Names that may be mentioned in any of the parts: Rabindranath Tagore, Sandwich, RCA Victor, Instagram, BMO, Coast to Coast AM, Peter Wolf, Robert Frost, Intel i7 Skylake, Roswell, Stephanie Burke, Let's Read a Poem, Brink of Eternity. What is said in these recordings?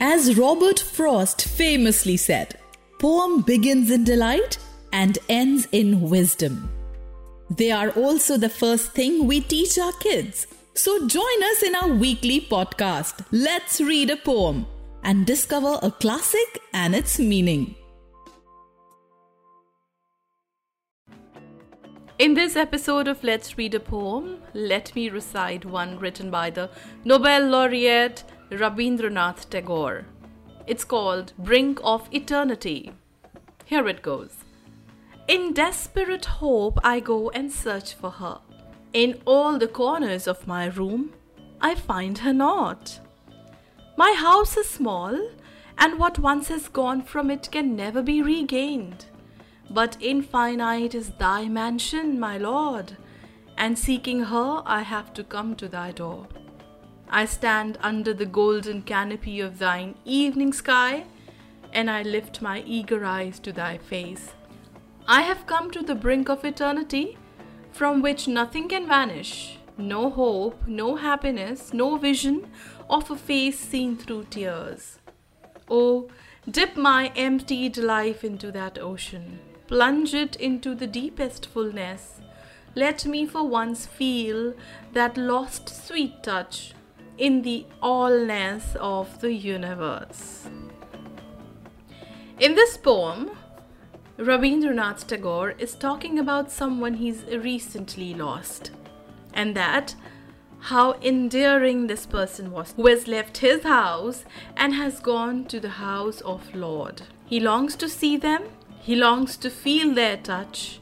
As Robert Frost famously said, poem begins in delight and ends in wisdom. They are also the first thing we teach our kids. So join us in our weekly podcast, Let's Read a Poem, and discover a classic and its meaning. In this episode of Let's Read a Poem, let me recite one written by the Nobel laureate Rabindranath Tagore. It's called Brink of Eternity. Here it goes. In desperate hope, I go and search for her. In all the corners of my room, I find her not. My house is small, and what once has gone from it can never be regained. But infinite is thy mansion, my Lord, and seeking her I have to come to thy door. I stand under the golden canopy of thine evening sky, and I lift my eager eyes to thy face. I have come to the brink of eternity, from which nothing can vanish, no hope, no happiness, no vision of a face seen through tears. Oh, dip my emptied life into that ocean, plunge it into the deepest fullness. Let me for once feel that lost sweet touch in the allness of the universe. In this poem, Rabindranath Tagore is talking about someone he's recently lost, and that how endearing this person was, who has left his house and has gone to the house of Lord. He longs to see them, he longs to feel their touch,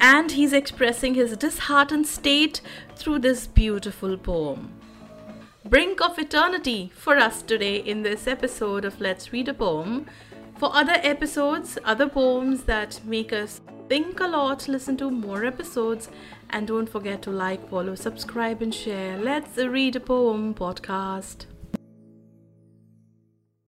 and he's expressing his disheartened state through this beautiful poem. Brink of Eternity for us today in this episode of Let's Read a Poem. For other episodes, other poems that make us think a lot, listen to more episodes, and don't forget to like, follow, subscribe and share Let's Read a Poem podcast.